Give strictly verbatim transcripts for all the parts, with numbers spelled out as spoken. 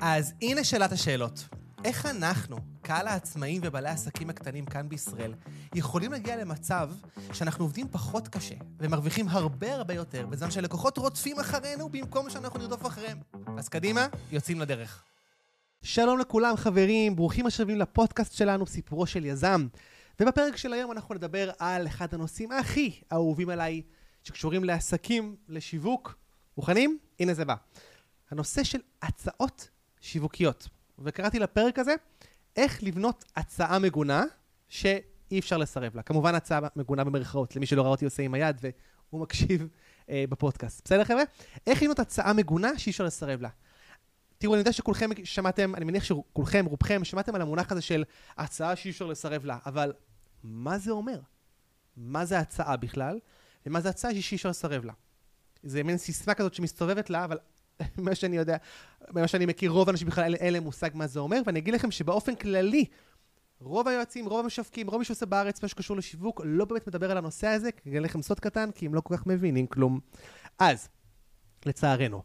אז הנה שאלת השאלות. איך אנחנו, קהל העצמאים ובעלי העסקים הקטנים כאן בישראל, יכולים להגיע למצב שאנחנו עובדים פחות קשה ומרוויחים הרבה הרבה יותר, בזמן שלקוחות רודפים אחרינו במקום שאנחנו נרדוף אחריהם? אז קדימה, יוצאים לדרך. שלום לכולם חברים, ברוכים השבים לפודקאסט שלנו, סיפורו של יזם. ובפרק של היום אנחנו נדבר על אחד הנושאים הכי אהובים עליי, שקשורים לעסקים, לשיווק. מוכנים? הנה זה בא. הנושא של הצעות שיווקיות. וקראתי לפרק הזה, איך לבנות הצעה מגונה שאי אפשר לסרב לה. כמובן הצעה מגונה במרכאות, למי שלא ראה אותי עושה עם היד והוא מקשיב אה, בפודקאסט. בסדר חבר'ה? איך לבנות הצעה מגונה שאי אפשר לסרב לה. תראו, אני יודע שכולכם שמעתם, אני מניח שכולכם, רובכם, שמעתם על המונח הזה של הצעה שאי אפשר לסרב לה, אבל מה זה אומר? מה זה הצעה בכלל? ומה זה הצעה שאי אפשר לסרב לה? זה מין סיסמה כזאת שמסתובבת לה, אבל מה שאני יודע, מה שאני מכיר, רוב האנשים בכלל אין להם מושג מה זה אומר, ואני אגיד לכם שבאופן כללי, רוב היועצים, רוב המשווקים, רוב מי שעושה בארץ, מה שקשור לשיווק, לא באמת מדבר על הנושא הזה, כי אגיד לכם סוד קטן, כי הם לא כל כך מבינים כלום. אז, לצערנו,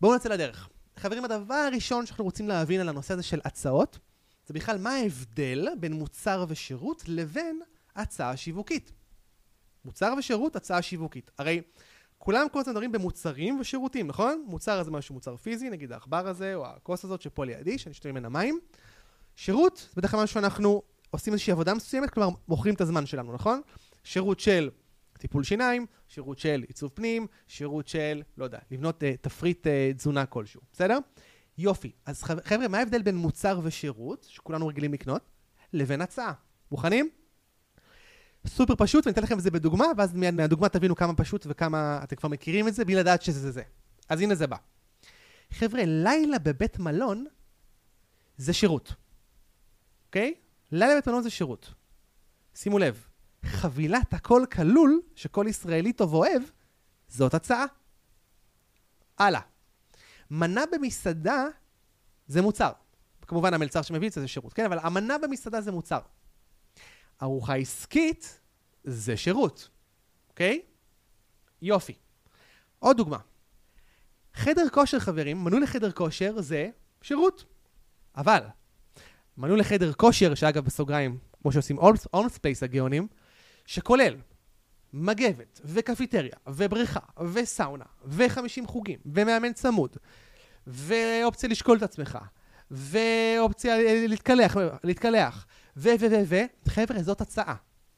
בואו נצא לדרך. חברים, הדבר הראשון שאנחנו רוצים להבין על הנושא הזה של הצעות, זה בכלל מה ההבדל בין מוצר ושירות לבין הצעה שיווקית. מוצר ושירות, הצעה שיווקית. הרי כולם כל הזמן מדברים במוצרים ושירותים, נכון? מוצר הזה משהו מוצר פיזי, נגיד האחבר הזה או הכוס הזאת שפה לידי, שאני שתוי ממנה מים. שירות, זה בדרך כלל משהו שאנחנו עושים איזושהי עבודה מסוימת, כלומר מוכרים את הזמן שלנו, נכון? שירות של טיפול שיניים, שירות של עיצוב פנים, שירות של, לא יודע, לבנות uh, תפריט uh, תזונה כלשהו, בסדר? יופי, אז חבר'ה, מה ההבדל בין מוצר ושירות, שכולנו רגילים לקנות, לבין הצעה? מוכנים? סופר פשוט, ואני אתן לכם את זה בדוגמה, ואז מהדוגמה תבינו כמה פשוט וכמה אתם כבר מכירים את זה, בלי לדעת שזה זה זה. אז הנה זה בא. חבר'ה, לילה בבית מלון זה שירות. אוקיי? לילה בבית מלון זה שירות. שימו לב. חבילת הכל כלול, שכל ישראלי טוב אוהב, זאת הצעה. הלאה. מנה במסעדה זה מוצר. כמובן המלצר שמביא את זה זה שירות, כן? אבל המנה במסעדה זה מוצר. ארוחה עסקית זה שירות. אוקיי? יופי. עוד דוגמה. חדר כושר חברים, מנוי לחדר כושר זה שירות. אבל, מנוי לחדר כושר, שאגב בסוגריים, כמו שעושים און ספייס הגאונים, שכולל מגבת וקפיטריה ובריכה וסאונה וחמישים חוגים ומאמן צמוד ואופציה לשקול את עצמך ואופציה להתקלח, להתקלח ו ו ו ו חבר'ה זאת הצעה.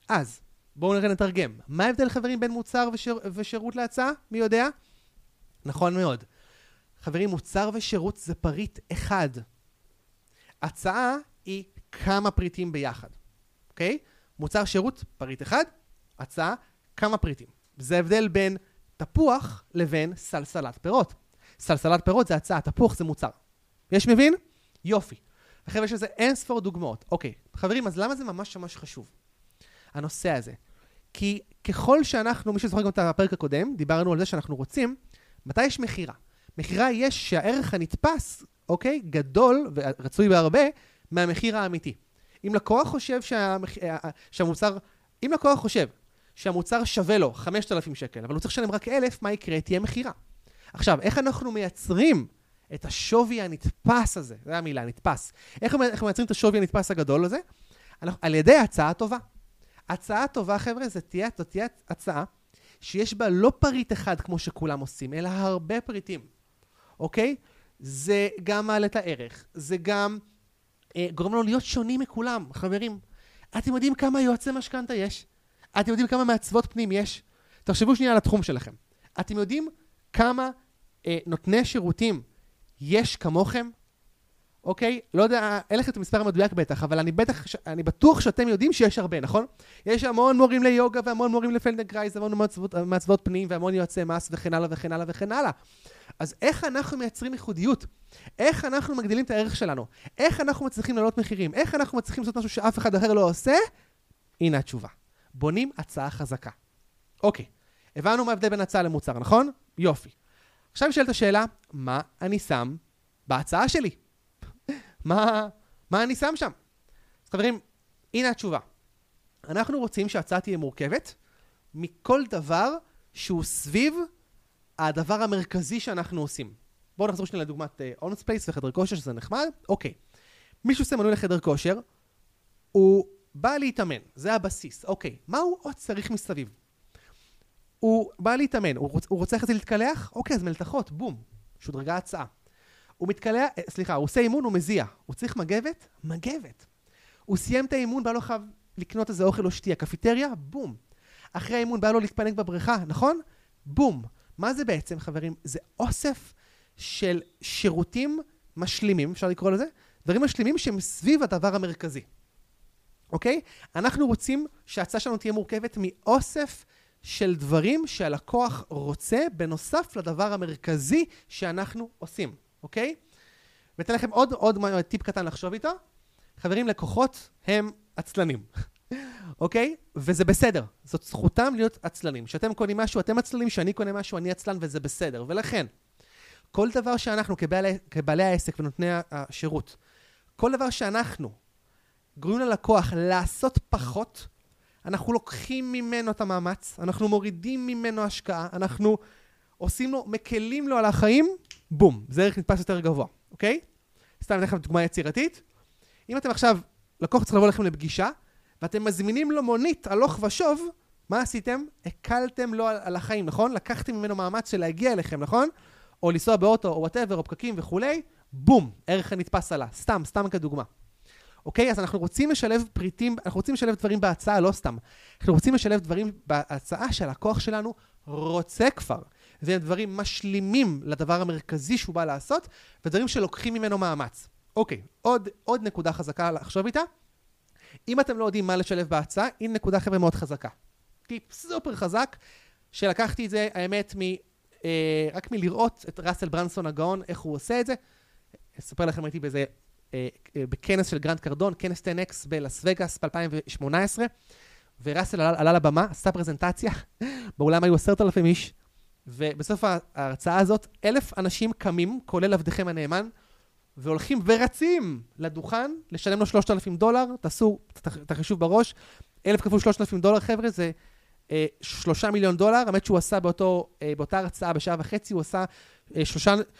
אז בואו נראה נתרגם. מה ההבדל חברים בין מוצר ושיר, ושירות להצעה? מי יודע? נכון מאוד. חברים, מוצר ושירות זה פריט אחד. הצעה היא כמה פריטים ביחד. אוקיי? Okay? מוצר שירות, פריט אחד, הצעה, כמה פריטים. זה הבדל בין תפוח לבין סלסלת פירות. סלסלת פירות זה הצעה, תפוח זה מוצר. יש מבין? יופי. אחרי יש לזה אין ספור דוגמאות. אוקיי, חברים, אז למה זה ממש ממש חשוב? הנושא הזה. כי ככל שאנחנו, מי שזוכר גם את הפרק הקודם, דיברנו על זה שאנחנו רוצים, מתי יש מחירה? מחירה יש שהערך הנתפס, אוקיי, גדול ורצוי בהרבה, מהמחיר האמיתי. אם לקוח חושב שה... שהמוצר, אם לקוח חושב שהמוצר שווה לו חמשת אלפים שקל, אבל הוא צריך לשלם רק אלף, מה יקרה? תהיה מחירה. עכשיו, איך אנחנו מייצרים את השווי הנתפס הזה? זה המילה, נתפס. איך אנחנו מייצרים את השווי הנתפס הגדול הזה? אנחנו... על ידי הצעה טובה. הצעה טובה, חבר'ה, זה תהיה, זאת תהיה הצעה שיש בה לא פריט אחד כמו שכולם עושים, אלא הרבה פריטים. אוקיי? זה גם מעלה את הערך, זה גם... גורם לנו להיות שונים מכולם, חברים. אתם יודעים כמה יועצי משכנתא יש? אתם יודעים כמה מעצבות פנים יש? תחשבו שנייה על התחום שלכם. אתם יודעים כמה אה, נותני שירותים יש כמוכם? אוקיי? לא יודע, אין לכם את המספר המדויק בטח, אבל אני, בטח, אני בטוח שאתם יודעים שיש הרבה, נכון? יש המון מורים ליוגה והמון מורים לפלדנגרייז, המון מעצבות, מעצבות פנים והמון יועצי מס וכן הלאה וכן הלאה וכן הלאה. אז איך אנחנו מייצרים ייחודיות? איך אנחנו מגדילים את הערך שלנו? איך אנחנו מצליחים לעלות מחירים? איך אנחנו מצליחים לעשות משהו שאף אחד אחר לא עושה? הנה התשובה. בונים הצעה חזקה. אוקיי, הבנו מה ההבדל בין הצעה למוצר, נכון? יופי. עכשיו נשאלת השאלה, מה אני שם בהצעה שלי? מה, מה אני שם שם? אז חברים, הנה התשובה. אנחנו רוצים שההצעה תהיה מורכבת מכל דבר שהוא סביב הדבר המרכזי שאנחנו עושים. בואו נחזור שנייה לדוגמת אונס פלייס וחדר כושר, שזה נחמד. אוקיי. מישהו עושה מנוי לחדר כושר, הוא בא להתאמן, זה הבסיס. אוקיי, מה הוא עוד צריך מסביב? הוא בא להתאמן, הוא רוצה, הוא רוצה חצי להתקלח? אוקיי, אז מלתחות, בום. שודרגה הצעה. הוא מתקלח, סליחה, הוא עושה אימון, הוא מזיע. הוא צריך מגבת? מגבת. הוא סיים את האימון, בא לו חייב לקנות איזה אוכל או שתייה. קפיטריה? בום. אחרי האימון בא לו להתפנק בבריכה, נכון? בום. מה זה בעצם, חברים? זה אוסף של שירותים משלימים, אפשר לקרוא לזה? דברים משלימים שהם סביב הדבר המרכזי. אוקיי? אנחנו רוצים שההצעה שלנו תהיה מורכבת מאוסף של דברים שהלקוח רוצה בנוסף לדבר המרכזי שאנחנו עושים. אוקיי? ואתן לכם עוד, עוד טיפ קטן לחשוב איתו. חברים, לקוחות הם עצלנים. אוקיי? וזה בסדר. זאת זכותם להיות עצלנים. שאתם קונים משהו, אתם עצלנים, שאני קונה משהו, אני עצלן, וזה בסדר. ולכן, כל דבר שאנחנו כבעלי, כבעלי העסק ונותני השירות, כל דבר שאנחנו גורמים ללקוח לעשות פחות, אנחנו לוקחים ממנו את המאמץ, אנחנו מורידים ממנו השקעה, אנחנו עושים לו, מקלים לו על החיים, בום, זה ערך נתפס יותר גבוה, אוקיי? סתם, אני אתן לכם דוגמה יצירתית. אם אתם עכשיו, לקוח צריך לבוא לכם לפגישה, ואתם מזמינים לו מונית הלוך ושוב, מה עשיתם? הקלתם לו על, על החיים, נכון? לקחתם ממנו מאמץ של להגיע אליכם, נכון? או לנסוע באוטו, או whatever, או פקקים וכולי, בום, ערך נתפס עלה. סתם, סתם כדוגמה. אוקיי? אז אנחנו רוצים לשלב פריטים, אנחנו רוצים לשלב דברים בהצעה, לא סתם. אנחנו רוצים לשלב דברים בהצעה שהלקוח שלנו רוצה כבר. זה דברים משלימים לדבר המרכזי שהוא בא לעשות, ודברים שלוקחים ממנו מאמץ. אוקיי, עוד, עוד נקודה חזקה לחשוב איתה. אם אתם לא יודעים מה לשלב בהצעה, הנה נקודה חבר'ה מאוד חזקה. טיפ סופר חזק, שלקחתי את זה, האמת, מ... אה, רק מלראות את רסל ברנסון הגאון, איך הוא עושה את זה. אספר לכם, הייתי באיזה, אה, אה, בכנס של גרנד קרדון, כנס טן אקס בלס וגאס ב-אלפיים שמונה עשרה, ורסל עלה, עלה לבמה, עשה פרזנטציה, באולם היו עשרת אלפים איש, ובסוף ההרצאה הזאת, אלף אנשים קמים, כולל עבדכם הנאמן, והולכים ורצים לדוכן, לשלם לו שלושת אלפים דולר, תעשו את החישוב בראש, אלף כפול שלושת אלפים דולר, חבר'ה, זה... שלושה מיליון דולר, האמת שהוא עשה באותו, באותה הרצאה בשעה וחצי, הוא עשה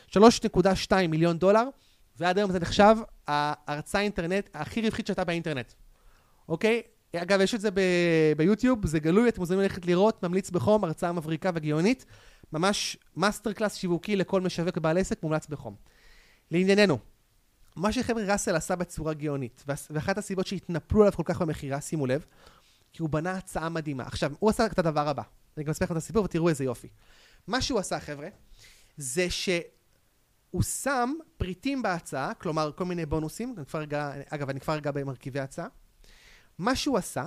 שלוש נקודה שתיים מיליון דולר, ועד היום זה נחשב ההרצאה האינטרנט, הכי רווחית שהייתה באינטרנט. אוקיי? אגב, יש את זה ב- ביוטיוב, זה גלוי, אתם מוזמנים ללכת לראות, ממליץ בחום, הרצאה מבריקה וגיונית, ממש מאסטר קלאס שיווקי לכל משווק בעל עסק, מומלץ בחום. לענייננו, מה שחברי רסל עשה בצורה גיונית, ואחת הסיבות שהתנפלו עליו כל כך במחירה, שימו לב, כי הוא בנה הצעה מדהימה. עכשיו, הוא עשה את הדבר הבא. אני גם אספר לכם את הסיפור ותראו איזה יופי. מה שהוא עשה, חבר'ה, זה שהוא שם פריטים בהצעה, כלומר, כל מיני בונוסים, אני כבר רגע, אגב, אני כבר רגע במרכיבי הצעה. מה שהוא עשה,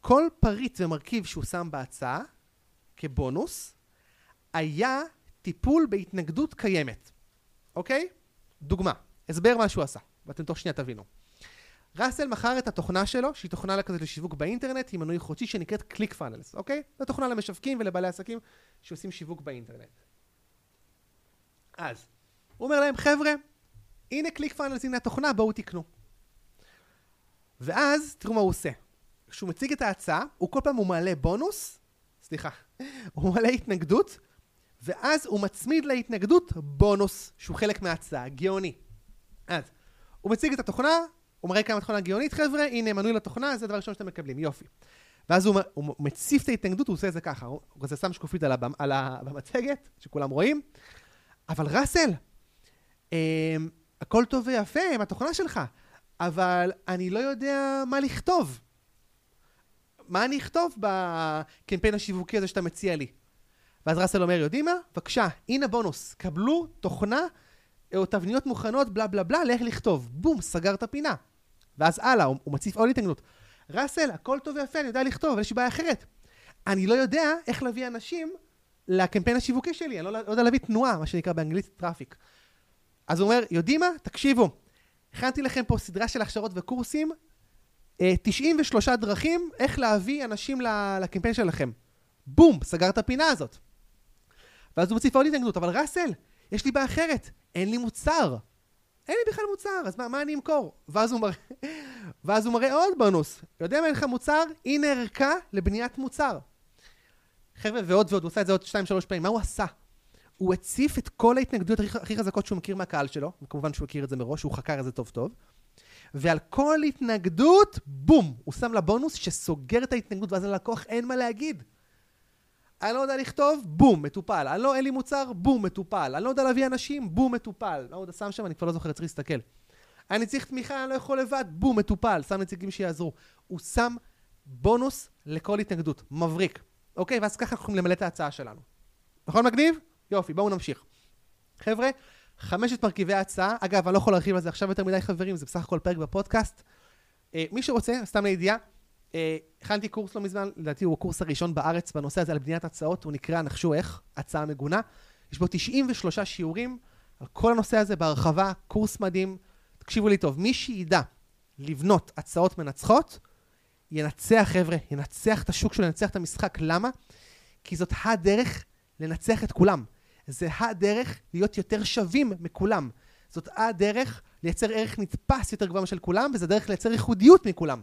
כל פריט ומרכיב שהוא שם בהצעה, כבונוס, היה טיפול בהתנגדות קיימת. אוקיי? דוגמה. הסבר מה שהוא עשה, ואתם תוך שנייה תבינו. רסל מכר את התוכנה שלו, שהיא תוכנה לכזאת לשיווק באינטרנט, עם מנוי חודשי שנקראת קליק פאנלס, אוקיי? זו תוכנה למשווקים ולבעלי עסקים שעושים שיווק באינטרנט. אז, הוא אומר להם, חבר'ה, הנה קליק פאנלס, הנה התוכנה, בואו תקנו. ואז, תראו מה הוא עושה. כשהוא מציג את ההצעה, הוא כל פעם הוא מעלה בונוס, סליחה, הוא מעלה התנגדות, ואז הוא מצמיד להתנגדות בונוס, שהוא חלק מההצעה, גאוני. אז, הוא מציג את התוכנה, הוא מראה כמה תוכנה גיונית, חבר'ה, הנה, מנוי לתוכנה, זה הדבר ראשון שאתם מקבלים, יופי. ואז הוא, הוא מציף את ההתנגדות, הוא עושה את זה ככה, הוא כזה שם שקופית על, הבמ, על המצגת, שכולם רואים, אבל רסל, אה, הכל טוב ויפה עם התוכנה שלך, אבל אני לא יודע מה לכתוב. מה אני אכתוב בקמפיין השיווקי הזה שאתה מציע לי? ואז רסל אומר, יודעים מה? בבקשה, הנה בונוס, קבלו תוכנה, או תבניות מוכנות, בלה בלה בלה, לך לכתוב. בום, סגר את הפינה. ואז הלאה, הוא, הוא מציף עוד התנגדות. רסל, הכל טוב ויפה, אני יודע לכתוב, אבל יש בעיה אחרת. אני לא יודע איך להביא אנשים לקמפיין השיווקי שלי, אני לא, לא יודע להביא תנועה, מה שנקרא באנגלית טראפיק. אז הוא אומר, יודעים מה? תקשיבו, הכנתי לכם פה סדרה של הכשרות וקורסים, תשעים ושלוש דרכים איך להביא אנשים לקמפיין שלכם. בום, סגר את הפינה הזאת. ואז הוא מציף עוד התנגדות, אבל רסל, יש לי בעיה אחרת. אין לי מוצר. אין לי בכלל מוצר, אז מה, מה אני אמכור? ואז הוא מראה, ואז הוא מראה עוד בונוס. יודע מה, אין לך מוצר? הנה ערכה לבניית מוצר. חבר'ה, ועוד ועוד, הוא עשה את זה עוד שתיים שלוש פעמים. מה הוא עשה? הוא הציף את כל ההתנגדויות הכי חזקות שהוא מכיר מהקהל שלו, וכמובן שהוא הכיר את זה מראש, הוא חקר את זה טוב טוב, ועל כל התנגדות, בום, הוא שם לה בונוס שסוגר את ההתנגדות, ואז ללקוח אין מה להגיד. אני לא יודע לכתוב, בום, מטופל. אני לא, אין לי מוצר, בום, מטופל. אני לא יודע להביא אנשים, בום, מטופל. לא יודע, שם שם, אני כבר לא זוכר, צריך להסתכל. אני צריך תמיכה, אני לא יכול לבד, בום, מטופל. שם נציגים שיעזרו. הוא שם בונוס לכל התנגדות. מבריק. אוקיי, ואז ככה אנחנו למלא את ההצעה שלנו. נכון, מגניב? יופי, בואו נמשיך. חבר'ה, חמשת מרכיבי ההצעה. אגב, אני לא יכול להרחיב על זה עכשיו יותר מדי, חברים. זה בסך הכל פרק בפודקאסט. אה, מי שרוצה, סתם לידיעה. הכנתי קורס לא מזמן, לדעתי הוא הקורס הראשון בארץ בנושא הזה על בניית הצעות, הוא נקרא נחשו איך, הצעה מגונה. יש בו תשעים ושלושה שיעורים על כל הנושא הזה בהרחבה, קורס מדהים. תקשיבו לי טוב, מי שידע לבנות הצעות מנצחות, ינצח חבר'ה, ינצח את השוק שלו, ינצח את המשחק. למה? כי זאת הדרך לנצח את כולם. זה הדרך להיות יותר שווים מכולם. זאת הדרך לייצר ערך נתפס יותר גבוה משל כולם, וזה דרך לייצר ייחודיות מכולם.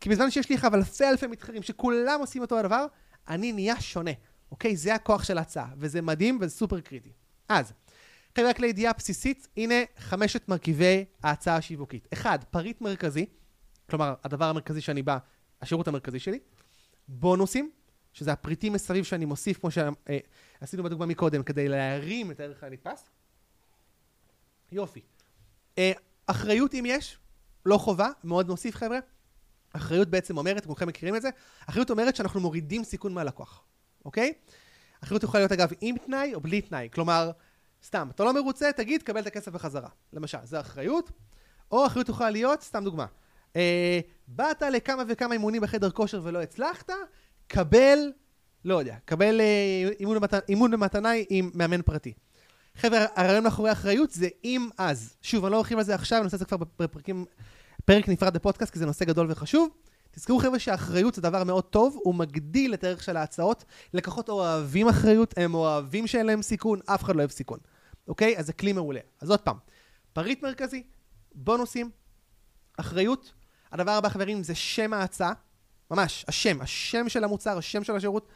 כי בזמן שיש לי חבל אלפי אלפי מתחרים שכולם עושים אותו הדבר, אני נהיה שונה. אוקיי? זה הכוח של ההצעה, וזה מדהים וזה סופר קריטי. אז, חבר'ה, רק לידיעה בסיסית, הנה חמשת מרכיבי ההצעה השיווקית. אחד, פריט מרכזי, כלומר, הדבר המרכזי שאני בא, השירות המרכזי שלי, בונוסים, שזה הפריטים מסביב שאני מוסיף, כמו שעשינו בדוגמה מקודם, כדי להרים את הערך הנתפס. יופי. אחריות אם יש, לא חובה, מאוד נוסיף, חבר'ה. אחריות בעצם אומרת, כולכם מכירים את זה, אחריות אומרת שאנחנו מורידים סיכון מהלקוח, אוקיי? אחריות יכולה להיות אגב עם תנאי או בלי תנאי, כלומר, סתם, אתה לא מרוצה, תגיד, קבל את הכסף בחזרה, למשל, זה אחריות, או אחריות יכולה להיות, סתם דוגמה, אה, באת לכמה וכמה אימונים בחדר כושר ולא הצלחת, קבל, לא יודע, קבל אה, אימון, במתנה, אימון במתנה עם מאמן פרטי. חבר'ה, הרעיון מאחורי אחריות זה אם אז, שוב, אני לא ארחיב על זה עכשיו, אני עושה את זה כבר בפרקים, פרק נפרד בפודקאסט, כי זה נושא גדול וחשוב. תזכרו חבר'ה שהאחריות זה דבר מאוד טוב, הוא מגדיל את הערך של ההצעות. לקוחות אוהבים אחריות, הם אוהבים שאין להם סיכון, אף אחד לא אוהב סיכון. אוקיי? אז זה כלי מעולה. אז עוד פעם, פריט מרכזי, בונוסים, אחריות. הדבר הבא חברים זה שם ההצעה, ממש, השם, השם של המוצר, השם של השירות.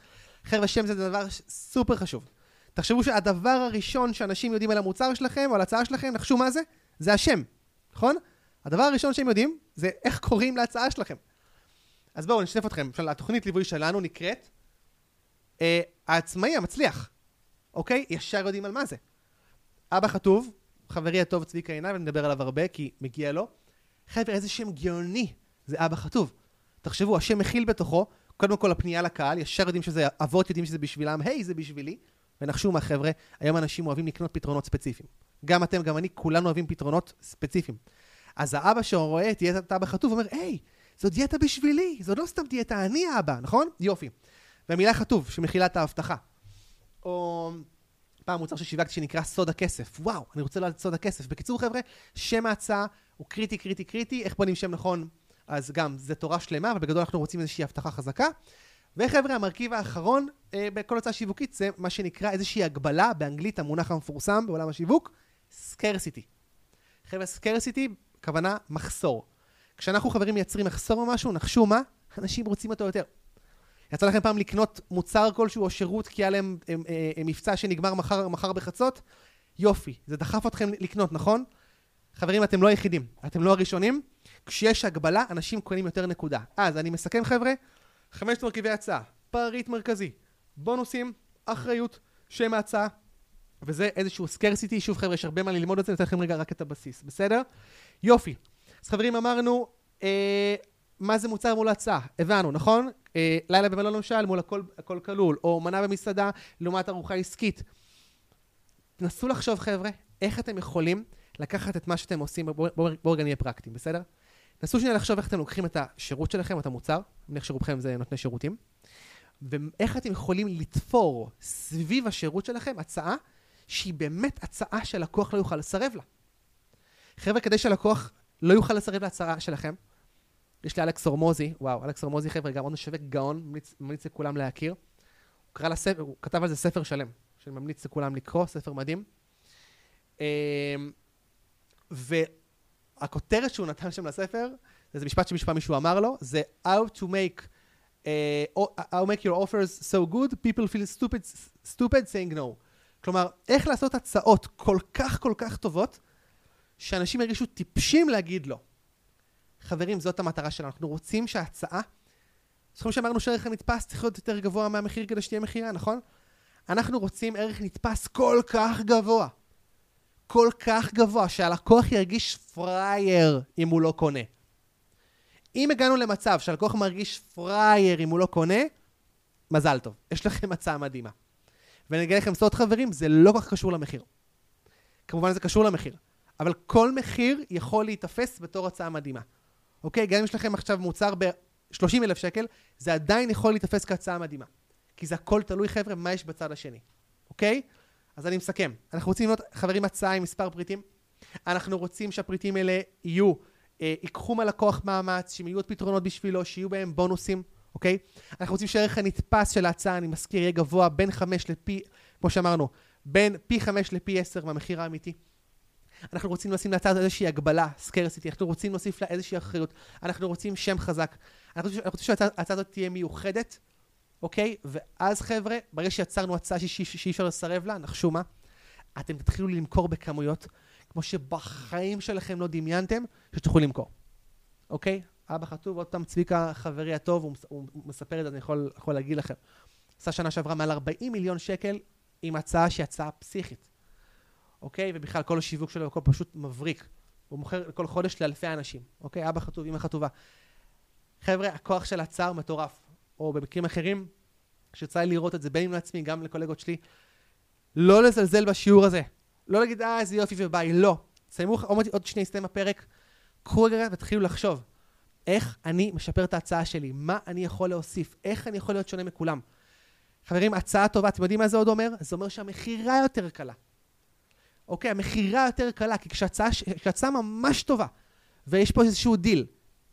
חבר'ה, שם זה דבר סופר חשוב. תחשבו שהדבר הראשון שאנשים יודעים על המוצר שלכם או על ההצעה שלכם, נחשו מה זה? זה השם, נכון? הדבר הראשון שהם יודעים, זה איך קוראים להצעה שלכם. אז בואו, נשתף אתכם. התוכנית ליווי שלנו נקראת, אה, העצמאי המצליח. אוקיי? ישר יודעים על מה זה. אבא חטוב, חברי הטוב צביקה עיניו, אני מדבר עליו הרבה, כי מגיע לו. חבר'ה, איזה שם גאוני, זה אבא חטוב. תחשבו, השם מכיל בתוכו, קודם כל הפנייה לקהל, ישר יודעים שזה, אבות יודעים שזה בשבילם, היי, זה בשבילי. ונחשו מה, חבר'ה, היום אנשים אוהבים לקנות פתרונות ספציפיים. גם אתם, גם אני, כולנו אוהבים פתרונות ספציפיים. אז האבא שרואה את דיאטת אבא חטוב, אומר, היי, זו דיאטה בשבילי, זו לא סתם דיאטה, אני האבא, נכון? יופי. והמילה חטוב, שמכילה את ההבטחה. או פעם מוצר ששיווקתי שנקרא סוד הכסף. וואו, אני רוצה לדעת סוד הכסף. בקיצור, חבר'ה, שם ההצעה הוא קריטי, קריטי, קריטי. איך בונים שם נכון? אז גם, זה תורה שלמה, אבל בגדול אנחנו רוצים איזושהי הבטחה חזקה. וחבר'ה, המרכיב האחרון, אה, בכל הצעה שיווקית, זה מה שנקרא איזושהי הגבלה, באנגלית, המונח המפורסם בעולם השיווק, scarcity. חבר'ה, scarcity כוונה מחסור. כשאנחנו חברים מייצרים מחסור ממשהו, נחשו מה? אנשים רוצים אותו יותר. יצא לכם פעם לקנות מוצר כלשהו או שירות, כי היה להם הם, הם, הם, מבצע שנגמר מחר, מחר בחצות? יופי, זה דחף אתכם לקנות, נכון? חברים, אתם לא היחידים, אתם לא הראשונים. כשיש הגבלה, אנשים קונים יותר נקודה. אז אני מסכם חבר'ה, חמשת מרכיבי הצעה, פריט מרכזי, בונוסים, אחריות, שם ההצעה, וזה איזשהו סקרסיטי. שוב חבר'ה, יש הרבה מה ללמוד את זה, נתן לכם רגע רק את הבסיס, בסדר? יופי. אז חברים, אמרנו, אה, מה זה מוצר מול הצעה? הבנו, נכון? אה, לילה במלון למשל, מול הכל, הכל כלול, או מנה במסעדה, לעומת ארוחה עסקית. תנסו לחשוב, חבר'ה, איך אתם יכולים לקחת את מה שאתם עושים, בואו רגע נהיה פרקטיים, בסדר? תנסו שנייה לחשוב איך אתם לוקחים את השירות שלכם, את המוצר, אני מניח שרובכם זה נותני שירותים, ואיך אתם יכולים לתפור סביב השירות שלכם הצעה, שהיא באמת הצעה שלקוח לא יוכל לסרב לה. חבר'ה, כדי שהלקוח לא יוכל לסרב להצעה שלכם, יש לי אלכס אורמוזי, וואו, אלכס אורמוזי, חבר'ה, גם עוד משווק גאון, ממליץ, ממליץ לכולם להכיר. הוא קרא לספר, הוא כתב על זה ספר שלם, שממליץ לכולם לקרוא, ספר מדהים. והכותרת שהוא נתן שם לספר, זה משפט שמשפט מישהו אמר לו, זה How to make, uh, how make your offers so good, people feel stupid, stupid saying no. כלומר, איך לעשות הצעות כל כך כל כך טובות, שאנשים ירגישו טיפשים להגיד לא. חברים, זאת המטרה שלנו. אנחנו רוצים שההצעה, זוכרים שאמרנו שערך הנתפס צריך להיות יותר גבוה מהמחיר כדי שתהיה מחירה, נכון? אנחנו רוצים ערך נתפס כל כך גבוה. כל כך גבוה, שהלקוח ירגיש פרייר אם הוא לא קונה. אם הגענו למצב שהלקוח מרגיש פרייר אם הוא לא קונה, מזל טוב, יש לכם הצעה מדהימה. ואני אגיד לכם סוד חברים, זה לא כל כך קשור למחיר. כמובן זה קשור למחיר, אבל כל מחיר יכול להתאפס בתור הצעה מדהימה. אוקיי, גם אם יש לכם עכשיו מוצר ב-שלושים אלף שקל, זה עדיין יכול להתאפס כהצעה מדהימה. כי זה הכל תלוי חבר'ה, מה יש בצד השני. אוקיי? אז אני מסכם. אנחנו רוצים לבנות, חברים, הצעה עם מספר פריטים. אנחנו רוצים שהפריטים האלה יהיו, אה, ייקחו מהלקוח מאמץ, שיהיו עוד פתרונות בשבילו, שיהיו בהם בונוסים, אוקיי? אנחנו רוצים שהערך הנתפס של ההצעה, אני מזכיר, יהיה גבוה בין חמש לפי, כמו שאמרנו, בין פי חמש לפי עשר מהמחיר האמיתי. אנחנו רוצים לשים להצעה איזושהי הגבלה, סקרסיטי, אנחנו רוצים להוסיף לה איזושהי אחריות, אנחנו רוצים שם חזק, אנחנו רוצים שההצעה הזאת תהיה מיוחדת, אוקיי? ואז חבר'ה, ברגע שיצרנו הצעה שאי אפשר לסרב לה, נחשו מה? אתם תתחילו למכור בכמויות, כמו שבחיים שלכם לא דמיינתם, שתוכלו למכור. אוקיי? אבא חטוב, עוד פעם צביקה, חברי הטוב, הוא, הוא מספר את זה, אני יכול, יכול להגיד לכם. עשה שנה שעברה מעל ארבעים מיליון שקל עם הצעה שהיא הצעה פסיכית. אוקיי? ובכלל כל השיווק שלו הכל פשוט מבריק. הוא מוכר כל חודש לאלפי אנשים. אוקיי? אבא חטוב, אמא חטובה. חבר'ה, הכוח של הצעה הוא מטורף. או במקרים אחרים, שצריך לראות את זה בין לעצמי, גם לקולגות שלי, לא לזלזל בשיעור הזה. לא להגיד, אה, איזה יופי וביי, לא. סיימו עוד שני סתם הפרק, קחו רגע ותתחילו לחשוב, איך אני משפר את ההצעה שלי, מה אני יכול להוסיף, איך אני יכול להיות שונה מכולם. חברים, הצעה טובה, אתם יודעים מה זה עוד אומר? זה אומר שהמחירה יותר קלה. אוקיי, המחירה יותר קלה, כי כשהצעה, כשהצעה ממש טובה, ויש פה איזשהו דיל,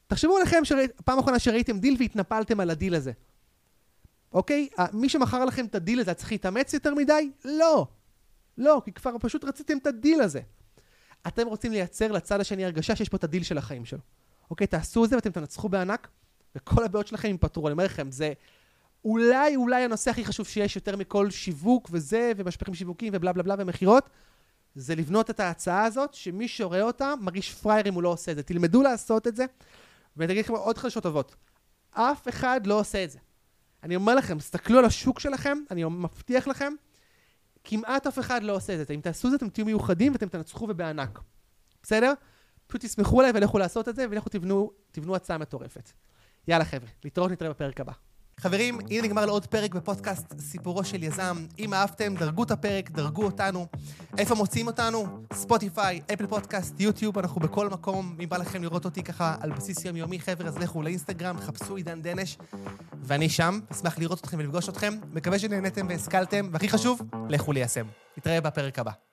תחשבו עליכם שפעם אחרונה שראיתם דיל והתנפלתם על הדיל הזה. אוקיי? מי שמחר לכם את הדיל הזה, צריך להתאמץ יותר מדי? לא. לא, כי כבר פשוט רציתם את הדיל הזה. אתם רוצים לייצר לצד השני הרגשה שיש פה את הדיל של החיים שלו. אוקיי? תעשו את זה ואתם תנצחו בענק, וכל הבעיות שלכם ייפתרו. אני אומר לכם, זה אולי, אולי הנושא הכי חשוב שיש יותר מכל שיווק וזה, ומשפחים שיווקים ובלה בלה בלה ומחירות, זה לבנות את ההצעה הזאת, שמי שרואה אותה מרגיש פרייר אם הוא לא עושה את זה. תלמדו לעשות את זה. ואני אגיד לכם עוד חדשות טובות. אף אחד לא עושה את זה. אני אומר לכם, תסתכלו על השוק שלכם, אני מבטיח לכם, כמעט אף אחד לא עושה את זה. אם תעשו את זה, אתם תהיו מיוחדים ואתם תנצחו ובענק. בסדר? פשוט תסמכו עליי ולכו לעשות את זה, ולכו תבנו, תבנו הצעה מטורפת. יאללה חבר'ה, להתראות, נתראה בפרק הבא. חברים, הנה נגמר לעוד פרק בפודקאסט סיפורו של יזם. אם אהבתם, דרגו את הפרק, דרגו אותנו. איפה מוצאים אותנו? ספוטיפיי, אפל פודקאסט, יוטיוב, אנחנו בכל מקום. אם בא לכם לראות אותי ככה על בסיס יומיומי, חבר'ה, אז לכו לאינסטגרם, חפשו עידן דנש, ואני שם. אשמח לראות אתכם ולפגוש אתכם. מקווה שנהנתם והשכלתם, והכי חשוב, לכו ליישם. נתראה בפרק הבא.